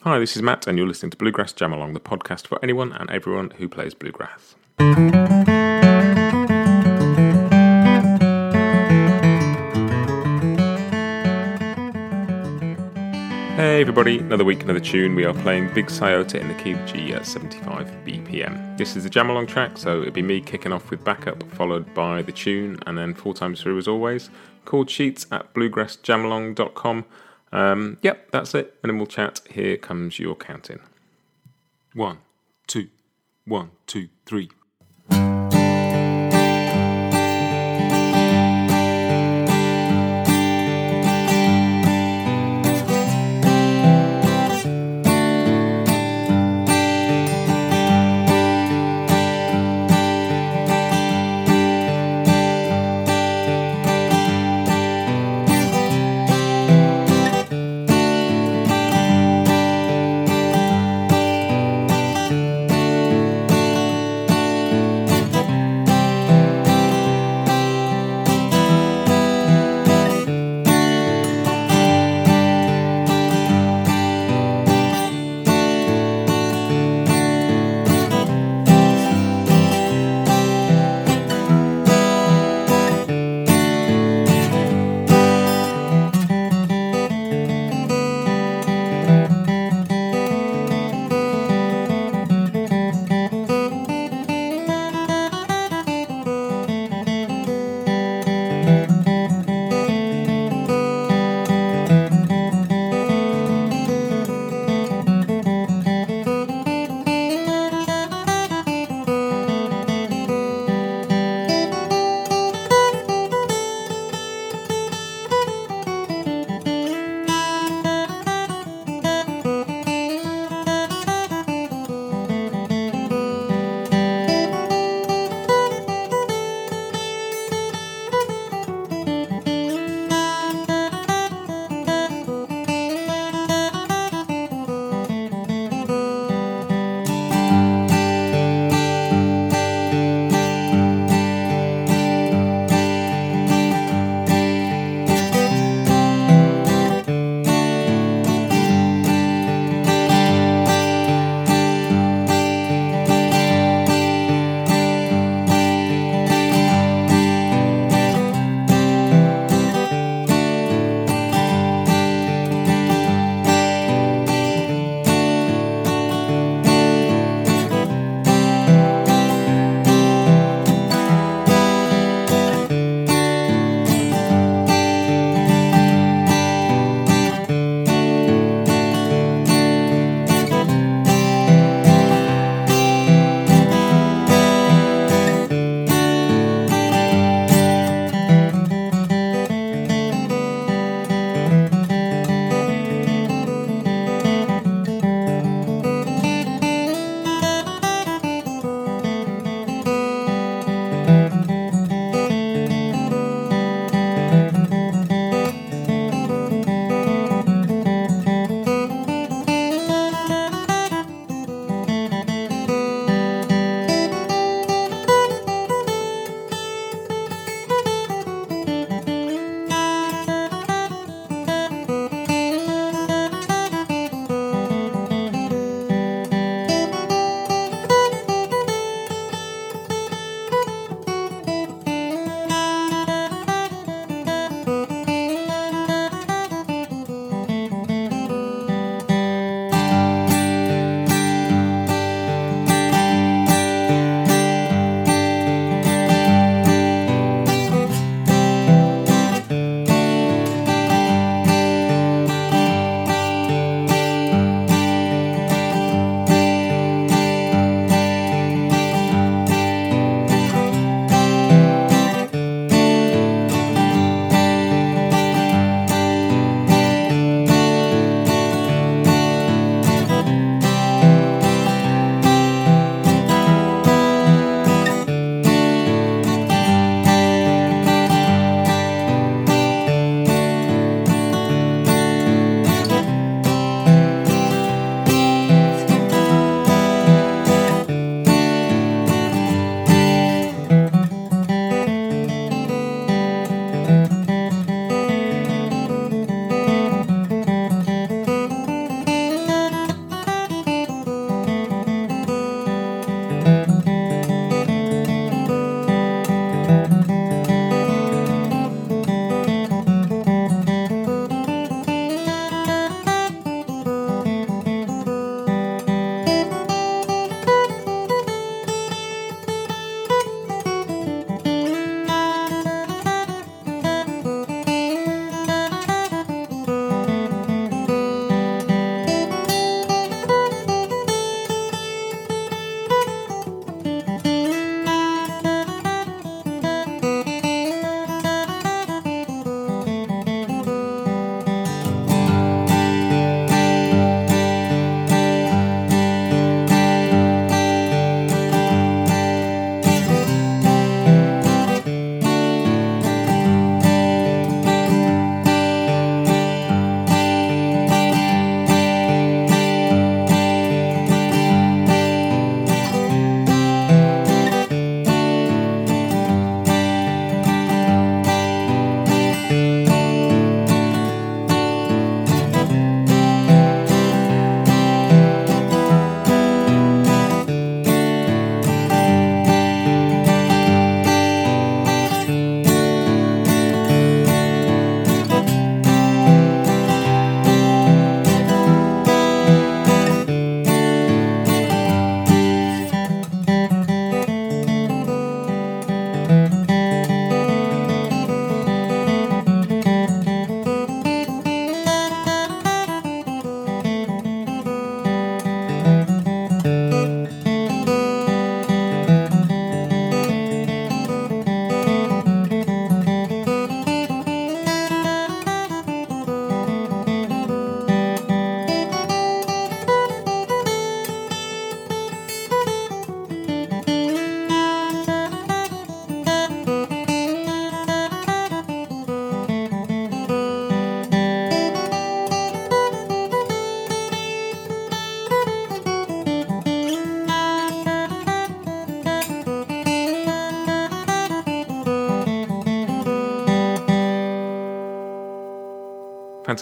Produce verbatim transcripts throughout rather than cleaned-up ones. Hi, this is Matt, and you're listening to Bluegrass Jamalong, the podcast for anyone and everyone who plays bluegrass. Hey everybody, another week, another tune. We are playing Big Sciota in the key of G at seventy-five B P M. This is the Jamalong track, so it'll be me kicking off with backup, followed by the tune, and then four times through as always. Chord sheets at bluegrass jamalong dot com. Um, yep, that's it, and then we'll chat. Here comes your counting. One, two, one, two, three.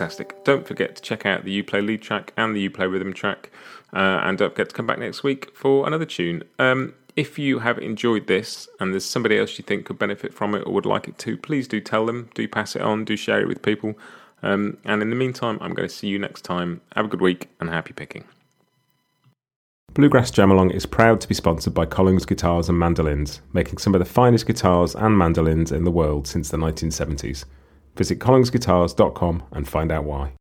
fantastic. Don't forget to check out the Uplay Lead track and the Uplay Rhythm track, uh, and don't forget to come back next week for another tune. Um, if you have enjoyed this and there's somebody else you think could benefit from it or would like it too, please do tell them, do pass it on, do share it with people. Um, and in the meantime, I'm going to see you next time. Have a good week and happy picking. Bluegrass Jamalong is proud to be sponsored by Collings Guitars and Mandolins, making some of the finest guitars and mandolins in the world since the nineteen seventies. Visit collings guitars dot com and find out why.